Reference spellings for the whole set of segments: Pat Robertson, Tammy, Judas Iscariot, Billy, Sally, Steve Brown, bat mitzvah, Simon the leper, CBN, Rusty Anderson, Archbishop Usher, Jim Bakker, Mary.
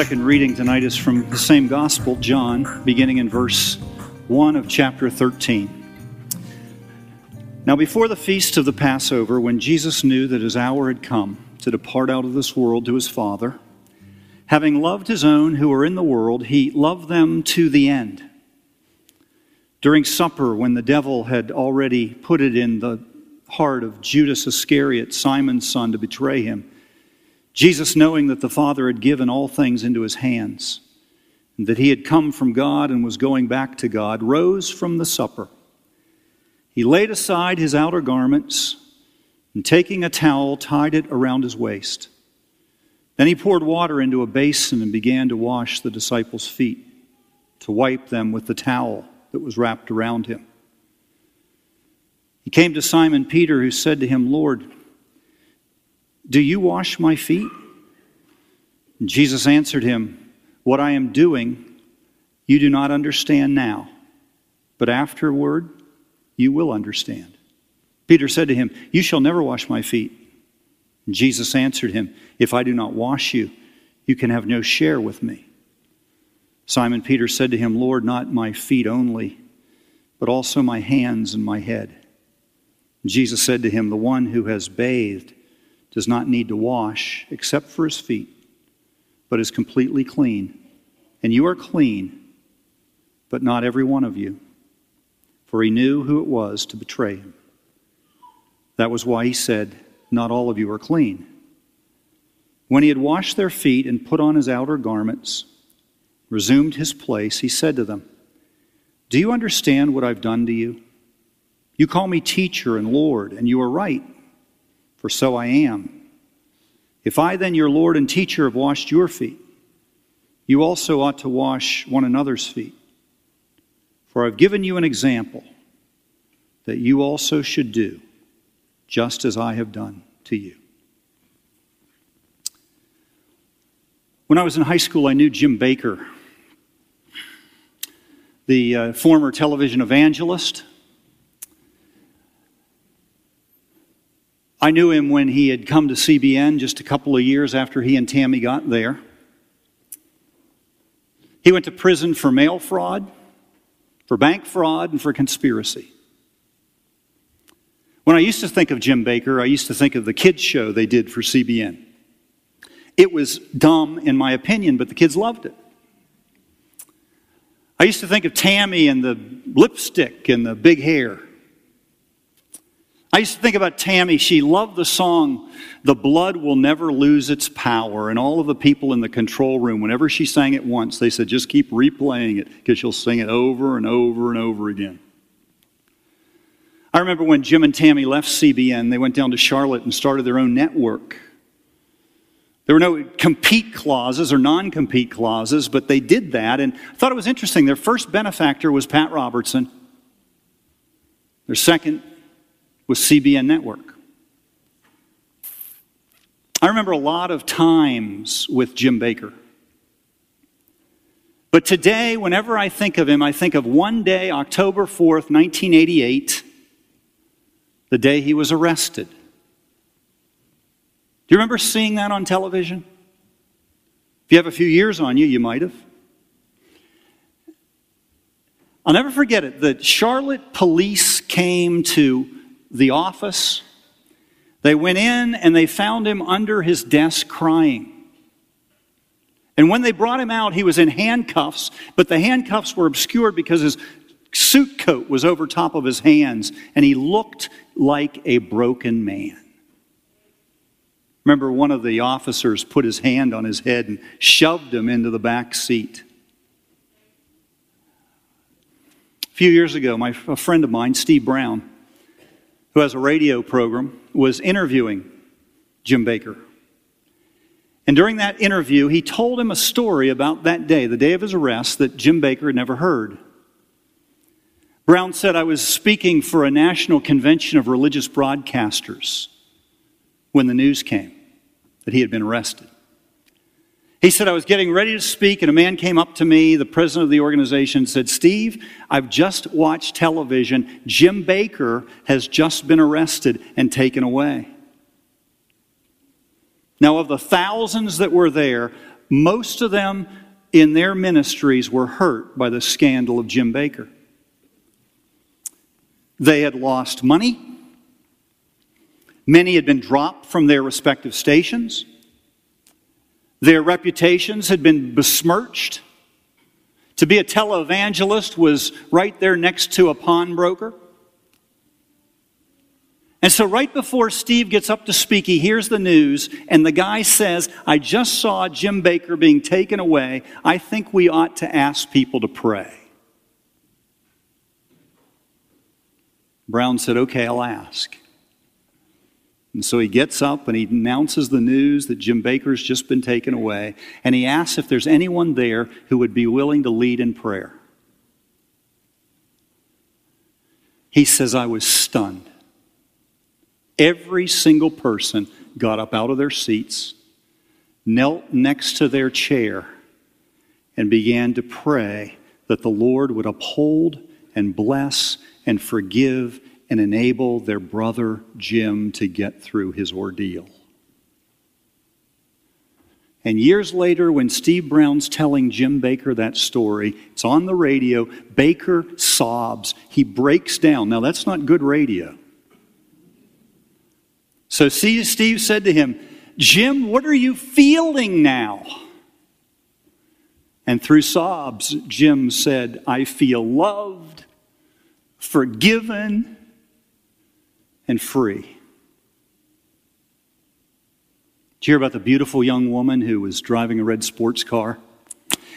second reading tonight is from the same gospel, John, beginning in verse 1 of chapter 13. Now before the feast of the Passover, when Jesus knew that his hour had come to depart out of this world to his Father, having loved his own who were in the world, he loved them to the end. During supper, when the devil had already put it in the heart of Judas Iscariot, Simon's son, to betray him, Jesus, knowing that the Father had given all things into his hands, and that he had come from God and was going back to God, rose from the supper. He laid aside his outer garments, and taking a towel, tied it around his waist. Then he poured water into a basin and began to wash the disciples' feet, to wipe them with the towel that was wrapped around him. He came to Simon Peter, who said to him, "Lord, do you wash my feet?" And Jesus answered him, "What I am doing you do not understand now, but afterward you will understand." Peter said to him, "You shall never wash my feet." And Jesus answered him, "If I do not wash you, you can have no share with me." Simon Peter said to him, "Lord, not my feet only, but also my hands and my head." And Jesus said to him, "The one who has bathed does not need to wash except for his feet, but is completely clean. And you are clean, but not every one of you." For he knew who it was to betray him. That was why he said, "Not all of you are clean." When he had washed their feet and put on his outer garments, resumed his place, he said to them, "Do you understand what I've done to you? You call me teacher and Lord, and you are right, for so I am. If I then, your Lord and teacher, have washed your feet, you also ought to wash one another's feet. For I've given you an example that you also should do, just as I have done to you." When I was in high school, I knew Jim Bakker, the former television evangelist. I knew him when he had come to CBN just a couple of years after he and Tammy got there. He went to prison for mail fraud, for bank fraud, and for conspiracy. When I used to think of Jim Bakker, I used to think of the kids' show they did for CBN. It was dumb, in my opinion, but the kids loved it. I used to think of Tammy and the lipstick and the big hair. I used to think about Tammy. She loved the song, "The Blood Will Never Lose Its Power." And all of the people in the control room, whenever she sang it once, they said, "Just keep replaying it because she'll sing it over and over and over again." I remember when Jim and Tammy left CBN, they went down to Charlotte and started their own network. There were no compete clauses or non-compete clauses, but they did that. And I thought it was interesting. Their first benefactor was Pat Robertson. Their second was CBN Network. I remember a lot of times with Jim Bakker. But today, whenever I think of him, I think of one day, October 4th, 1988, the day he was arrested. Do you remember seeing that on television? If you have a few years on you, you might have. I'll never forget it. The Charlotte police came to the office. They went in and they found him under his desk crying. And when they brought him out, he was in handcuffs, but the handcuffs were obscured because his suit coat was over top of his hands, and he looked like a broken man. Remember, one of the officers put his hand on his head and shoved him into the back seat. A few years ago, a friend of mine, Steve Brown, who has a radio program, was interviewing Jim Bakker. And during that interview, he told him a story about that day, the day of his arrest, that Jim Bakker had never heard. Brown said, "I was speaking for a national convention of religious broadcasters when the news came that he had been arrested." He said, "I was getting ready to speak, and a man came up to me, the president of the organization, and said, 'Steve, I've just watched television. Jim Bakker has just been arrested and taken away.' Now, of the thousands that were there, Most of them in their ministries were hurt by the scandal of Jim Bakker. They had lost money. Many had been dropped from their respective stations. Their reputations had been besmirched. To be a televangelist was right there next to a pawnbroker. And so right before Steve gets up to speak, he hears the news, and the guy says, I just saw Jim Bakker being taken away. I think we ought to ask people to pray. Brown said, okay, I'll ask. And so he gets up and he announces the news that Jim Bakker's just been taken away, and he asks if there's anyone there who would be willing to lead in prayer. He says, I was stunned. Every single person got up out of their seats, knelt next to their chair, and began to pray that the Lord would uphold and bless and forgive and enable their brother Jim to get through his ordeal. And years later, when Steve Brown's telling Jim Bakker that story, it's on the radio, Bakker sobs. He breaks down. Now, that's not good radio. So Steve said to him, Jim, what are you feeling now? And through sobs, Jim said, I feel loved, forgiven, and free. Did you hear about the beautiful young woman who was driving a red sports car?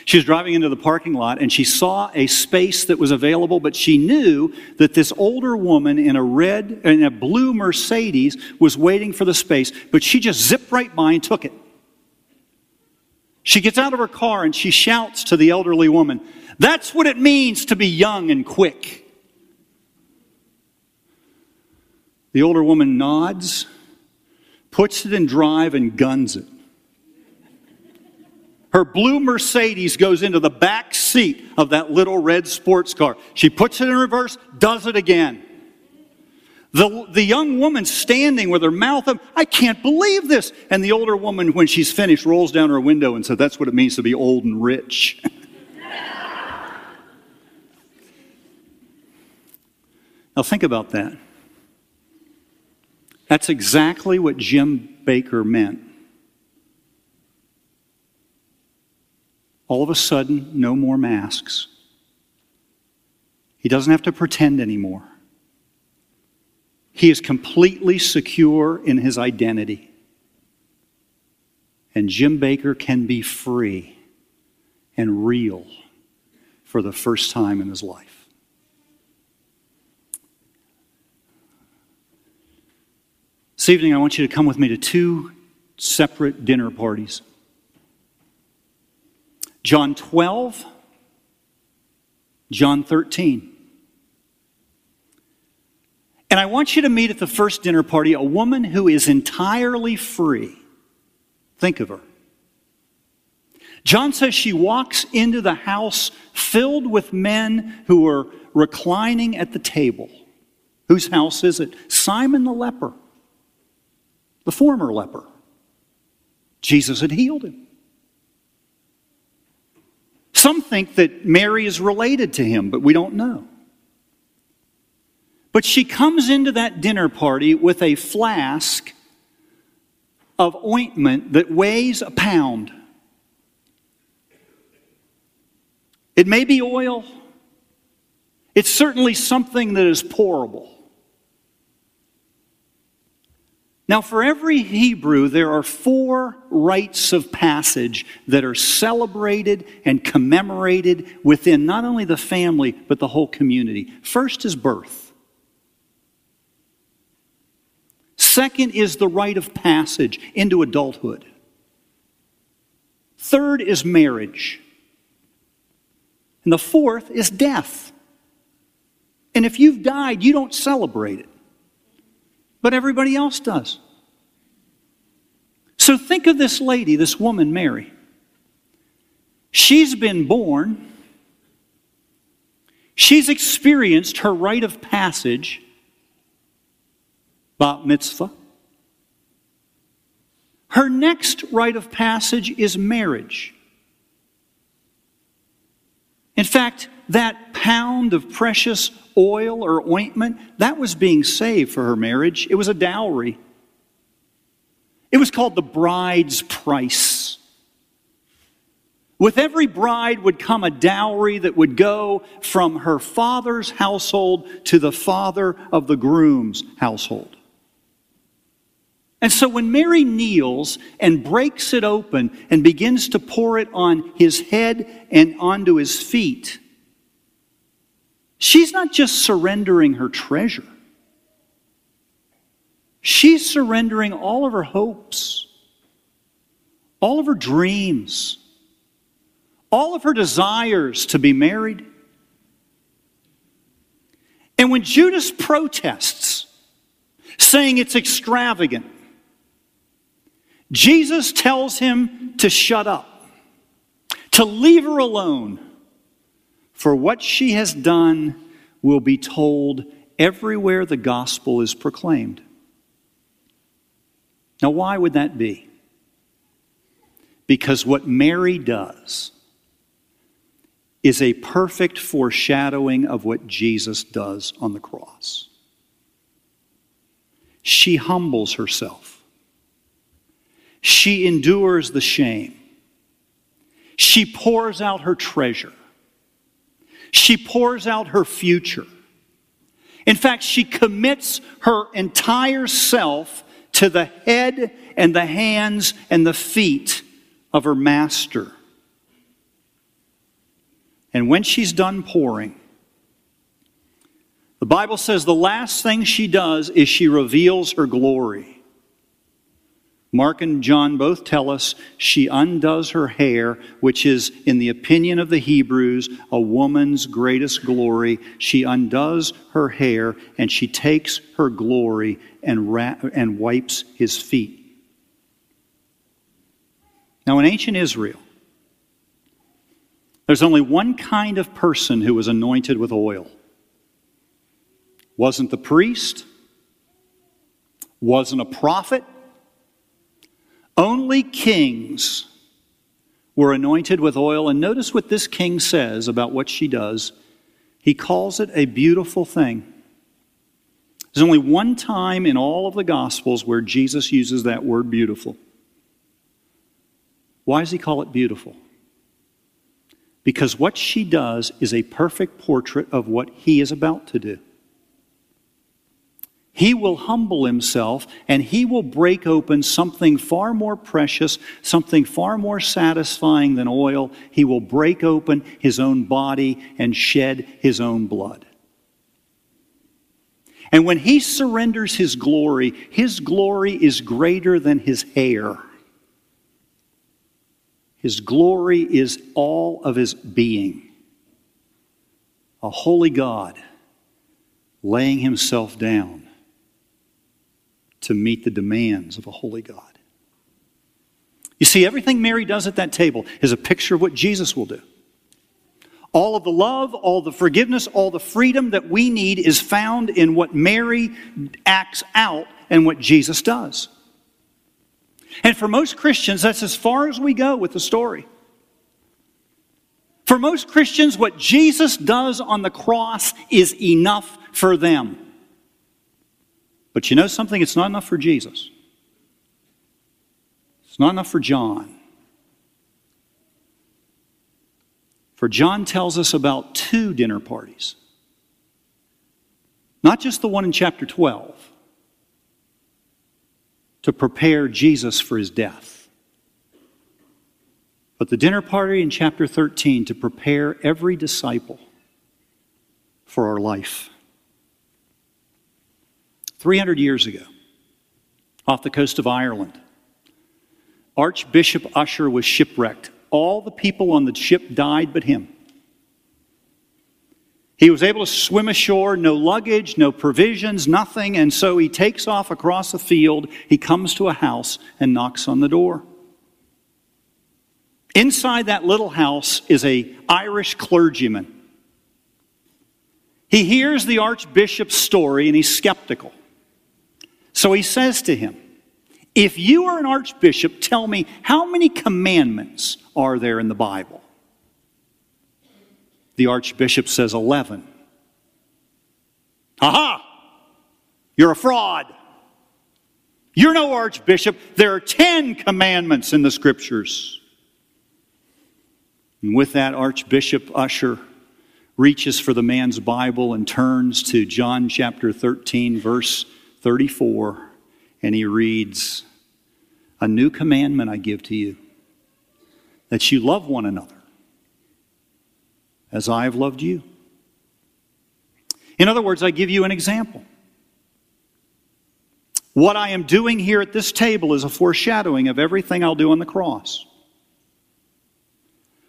She was driving into the parking lot, and she saw a space that was available, but she knew that this older woman in a red and a blue Mercedes was waiting for the space, but she just zipped right by and took it. She gets out of her car, and she shouts to the elderly woman, that's what it means to be young and quick. The older woman nods, puts it in drive, and guns it. Her blue Mercedes goes into the back seat of that little red sports car. She puts it in reverse, does it again. The young woman standing with her mouth open, I can't believe this. And the older woman, when she's finished, rolls down her window and says, that's what it means to be old and rich. Now think about that. That's exactly what Jim Bakker meant. All of a sudden, no more masks. He doesn't have to pretend anymore. He is completely secure in his identity. And Jim Bakker can be free and real for the first time in his life. This evening, I want you to come with me to two separate dinner parties. John 12, John 13. And I want you to meet at the first dinner party a woman who is entirely free. Think of her. John says she walks into the house filled with men who are reclining at the table. Whose house is it? Simon the leper, the former leper. Jesus had healed him. Some think that Mary is related to him, but we don't know. But she comes into that dinner party with a flask of ointment that weighs a pound. It may be oil. It's certainly something that is pourable. Now, for every Hebrew, there are four rites of passage that are celebrated and commemorated within not only the family, but the whole community. First is birth. Second is the rite of passage into adulthood. Third is marriage. And the fourth is death. And if you've died, you don't celebrate it. But everybody else does. So think of this lady, this woman, Mary. She's been born. She's experienced her rite of passage, bat mitzvah. Her next rite of passage is marriage. In fact, that pound of precious oil or ointment, that was being saved for her marriage. It was a dowry. It was called the bride's price. With every bride would come a dowry that would go from her father's household to the father of the groom's household. And so when Mary kneels and breaks it open and begins to pour it on his head and onto his feet, she's not just surrendering her treasure. She's surrendering all of her hopes, all of her dreams, all of her desires to be married. And when Judas protests, saying it's extravagant, Jesus tells him to shut up, to leave her alone, for what she has done will be told everywhere the gospel is proclaimed. Now, why would that be? Because what Mary does is a perfect foreshadowing of what Jesus does on the cross. She humbles herself. She endures the shame. She pours out her treasure. She pours out her future. In fact, she commits her entire self to the head and the hands and the feet of her master. And when she's done pouring, the Bible says the last thing she does is she reveals her glory. Mark and John both tell us she undoes her hair, which is, in the opinion of the Hebrews, a woman's greatest glory. She undoes her hair, and she takes her glory and wipes his feet. Now, in ancient Israel, there's only one kind of person who was anointed with oil. Wasn't the priest, wasn't a prophet. Only kings were anointed with oil. And notice what this king says about what she does. He calls it a beautiful thing. There's only one time in all of the Gospels where Jesus uses that word beautiful. Why does he call it beautiful? Because what she does is a perfect portrait of what he is about to do. He will humble himself, and he will break open something far more precious, something far more satisfying than oil. He will break open his own body and shed his own blood. And when he surrenders his glory is greater than his hair. His glory is all of his being. A holy God laying himself down to meet the demands of a holy God. You see, everything Mary does at that table is a picture of what Jesus will do. All of the love, all the forgiveness, all the freedom that we need is found in what Mary acts out and what Jesus does. And for most Christians, that's as far as we go with the story. For most Christians, what Jesus does on the cross is enough for them. But you know something? It's not enough for Jesus. It's not enough for John. For John tells us about two dinner parties. Not just the one in chapter 12, to prepare Jesus for his death, but the dinner party in chapter 13 to prepare every disciple for our life. 300 years ago, off the coast of Ireland, Archbishop Usher was shipwrecked. All the people on the ship died but him. He was able to swim ashore, no luggage, no provisions, nothing, and so he takes off across a field. He comes to a house and knocks on the door. Inside that little house is an Irish clergyman. He hears the Archbishop's story and he's skeptical. So he says to him, If you are an archbishop, tell me how many commandments are there in the Bible? The archbishop says 11. Aha! You're a fraud. You're no archbishop. There are 10 commandments in the Scriptures. And with that, Archbishop Usher reaches for the man's Bible and turns to John chapter 13, verse 34, and he reads, "A new commandment I give to you, that you love one another as I have loved you." In other words, I give you an example. What I am doing here at this table is a foreshadowing of everything I'll do on the cross.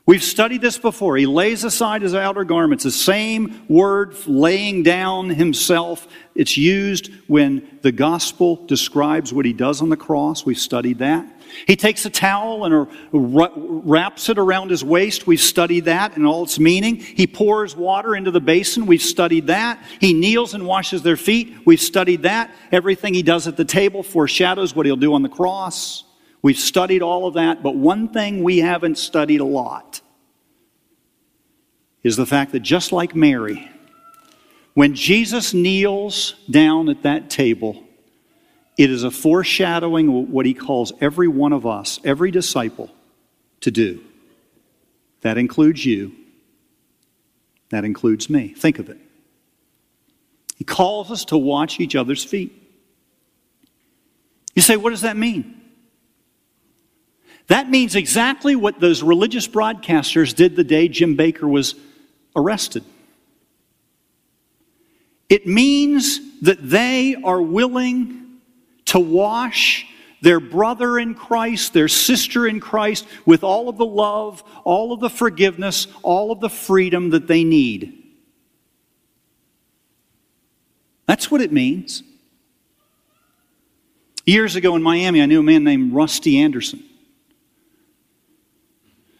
We've studied this before. He lays aside his outer garments. The same word, laying down himself, it's used when the gospel describes what he does on the cross. We've studied that. He takes a towel and wraps it around his waist. We've studied that and all its meaning. He pours water into the basin. We've studied that. He kneels and washes their feet. We've studied that. Everything he does at the table foreshadows what he'll do on the cross. We've studied all of that, but one thing we haven't studied a lot is the fact that just like Mary, when Jesus kneels down at that table, it is a foreshadowing of what he calls every one of us, every disciple, to do. That includes you. That includes me. Think of it. He calls us to wash each other's feet. You say, what does that mean? That means exactly what those religious broadcasters did the day Jim Bakker was arrested. It means that they are willing to wash their brother in Christ, their sister in Christ, with all of the love, all of the forgiveness, all of the freedom that they need. That's what it means. Years ago in Miami, I knew a man named Rusty Anderson.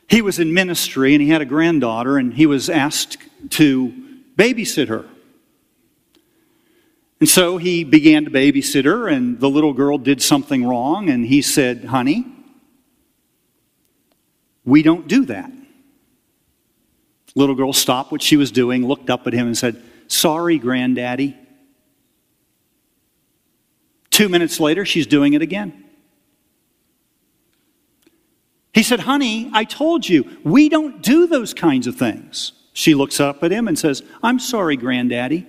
He was in ministry and he had a granddaughter and he was asked to babysit her. And so he began to babysit her and the little girl did something wrong and he said, "Honey, we don't do that." The little girl stopped what she was doing, looked up at him and said, "Sorry, Granddaddy." 2 minutes later, she's doing it again. He said, "Honey, I told you, we don't do those kinds of things." She looks up at him and says, "I'm sorry, Granddaddy."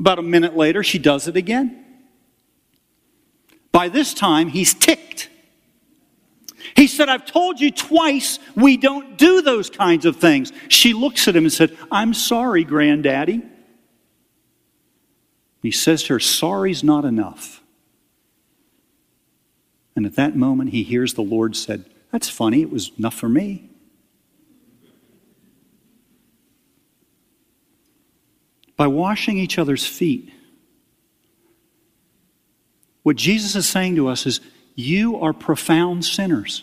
About a minute later, she does it again. By this time, he's ticked. He said, "I've told you twice, we don't do those kinds of things." She looks at him and said, "I'm sorry, Granddaddy." He says to her, "Sorry's not enough." And at that moment, he hears the Lord said, "That's funny, it was enough for me." By washing each other's feet, what Jesus is saying to us is, you are profound sinners.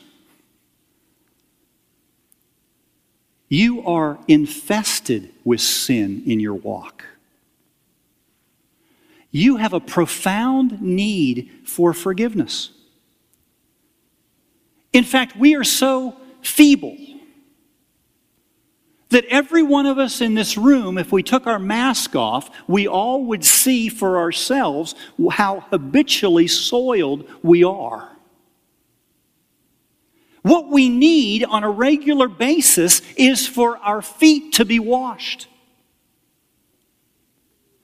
You are infested with sin in your walk. You have a profound need for forgiveness. In fact, we are so feeble that every one of us in this room, if we took our mask off, we all would see for ourselves how habitually soiled we are. What we need on a regular basis is for our feet to be washed.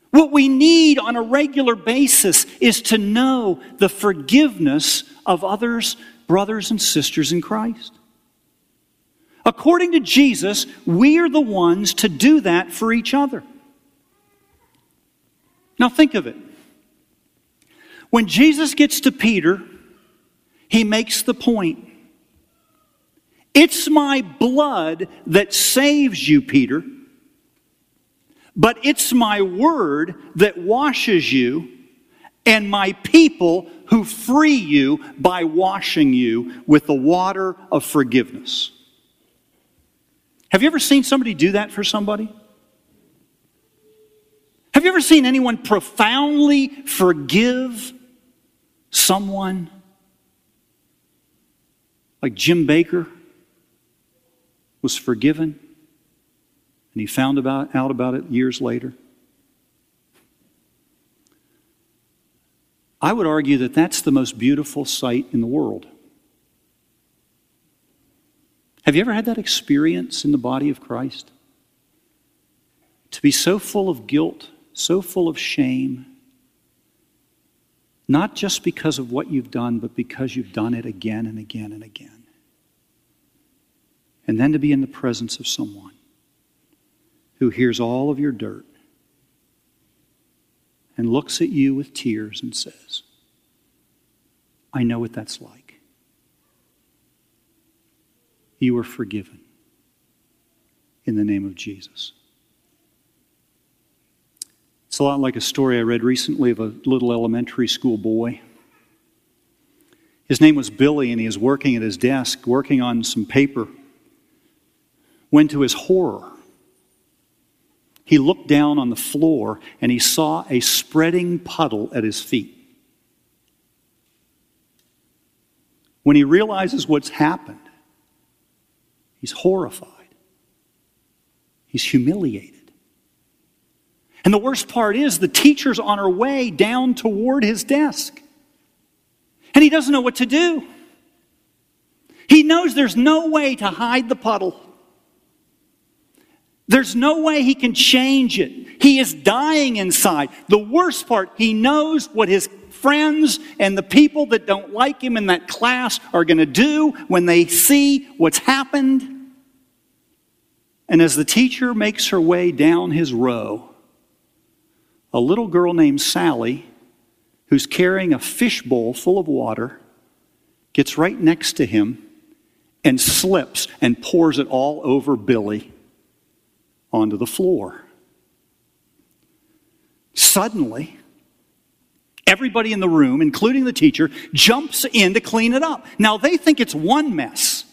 What we need on a regular basis is to know the forgiveness of others, brothers and sisters in Christ. According to Jesus, we are the ones to do that for each other. Now think of it. When Jesus gets to Peter, he makes the point. It's my blood that saves you, Peter, but it's my word that washes you, and my people who free you by washing you with the water of forgiveness. Have you ever seen somebody do that for somebody? Have you ever seen anyone profoundly forgive someone? Like Jim Bakker was forgiven, and he found out about it years later. I would argue that that's the most beautiful sight in the world. Have you ever had that experience in the body of Christ? To be so full of guilt, so full of shame, not just because of what you've done, but because you've done it again and again and again. And then to be in the presence of someone who hears all of your dirt and looks at you with tears and says, I know what that's like. You are forgiven in the name of Jesus. It's a lot like a story I read recently of a little elementary school boy. His name was Billy, and he was working at his desk, working on some paper, when to his horror, he looked down on the floor and he saw a spreading puddle at his feet. When he realizes what's happened, he's horrified. He's humiliated. And the worst part is the teacher's on her way down toward his desk. And he doesn't know what to do. He knows there's no way to hide the puddle. There's no way he can change it. He is dying inside. The worst part, he knows what his friends and the people that don't like him in that class are going to do when they see what's happened. And as the teacher makes her way down his row, a little girl named Sally, who's carrying a fishbowl full of water, gets right next to him and slips and pours it all over Billy onto the floor. Suddenly, everybody in the room, including the teacher, jumps in to clean it up. Now, they think it's one mess.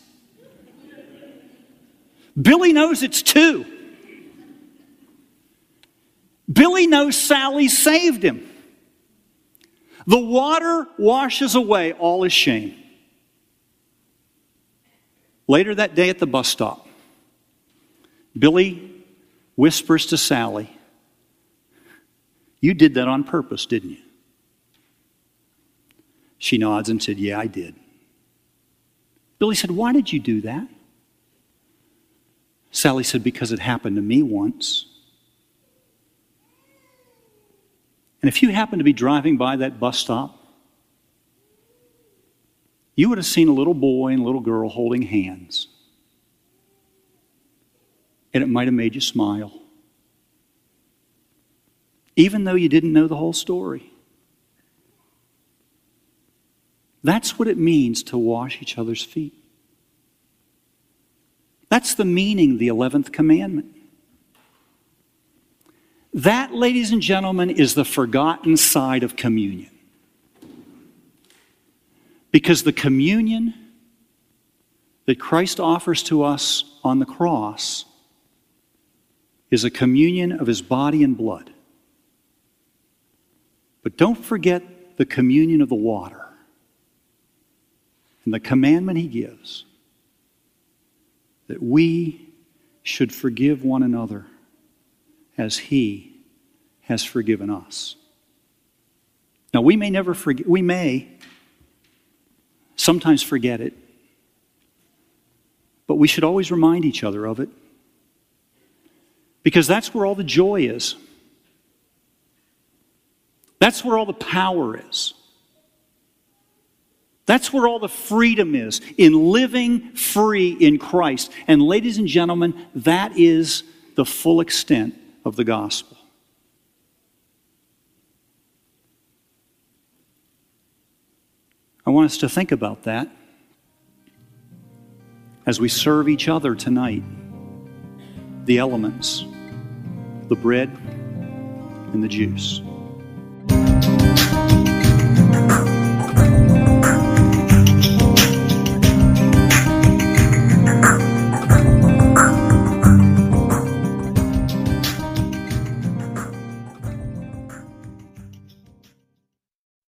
Billy knows it's two. Billy knows Sally saved him. The water washes away all his shame. Later that day at the bus stop, Billy whispers to Sally, you did that on purpose, didn't you? She nods and said, yeah, I did. Billy said, why did you do that? Sally said, because it happened to me once. And if you happened to be driving by that bus stop, you would have seen a little boy and a little girl holding hands. And it might have made you smile, even though you didn't know the whole story. That's what it means to wash each other's feet. That's the meaning of the 11th commandment. That, ladies and gentlemen, is the forgotten side of communion. Because the communion that Christ offers to us on the cross is a communion of his body and blood. But don't forget the communion of the water and the commandment he gives that we should forgive one another as he has forgiven us. Now, we may never forget, we may sometimes forget it, but we should always remind each other of it. Because that's where all the joy is. That's where all the power is. That's where all the freedom is, in living free in Christ. And ladies and gentlemen, that is the full extent of the gospel. I want us to think about that as we serve each other tonight. The elements, the bread and the juice.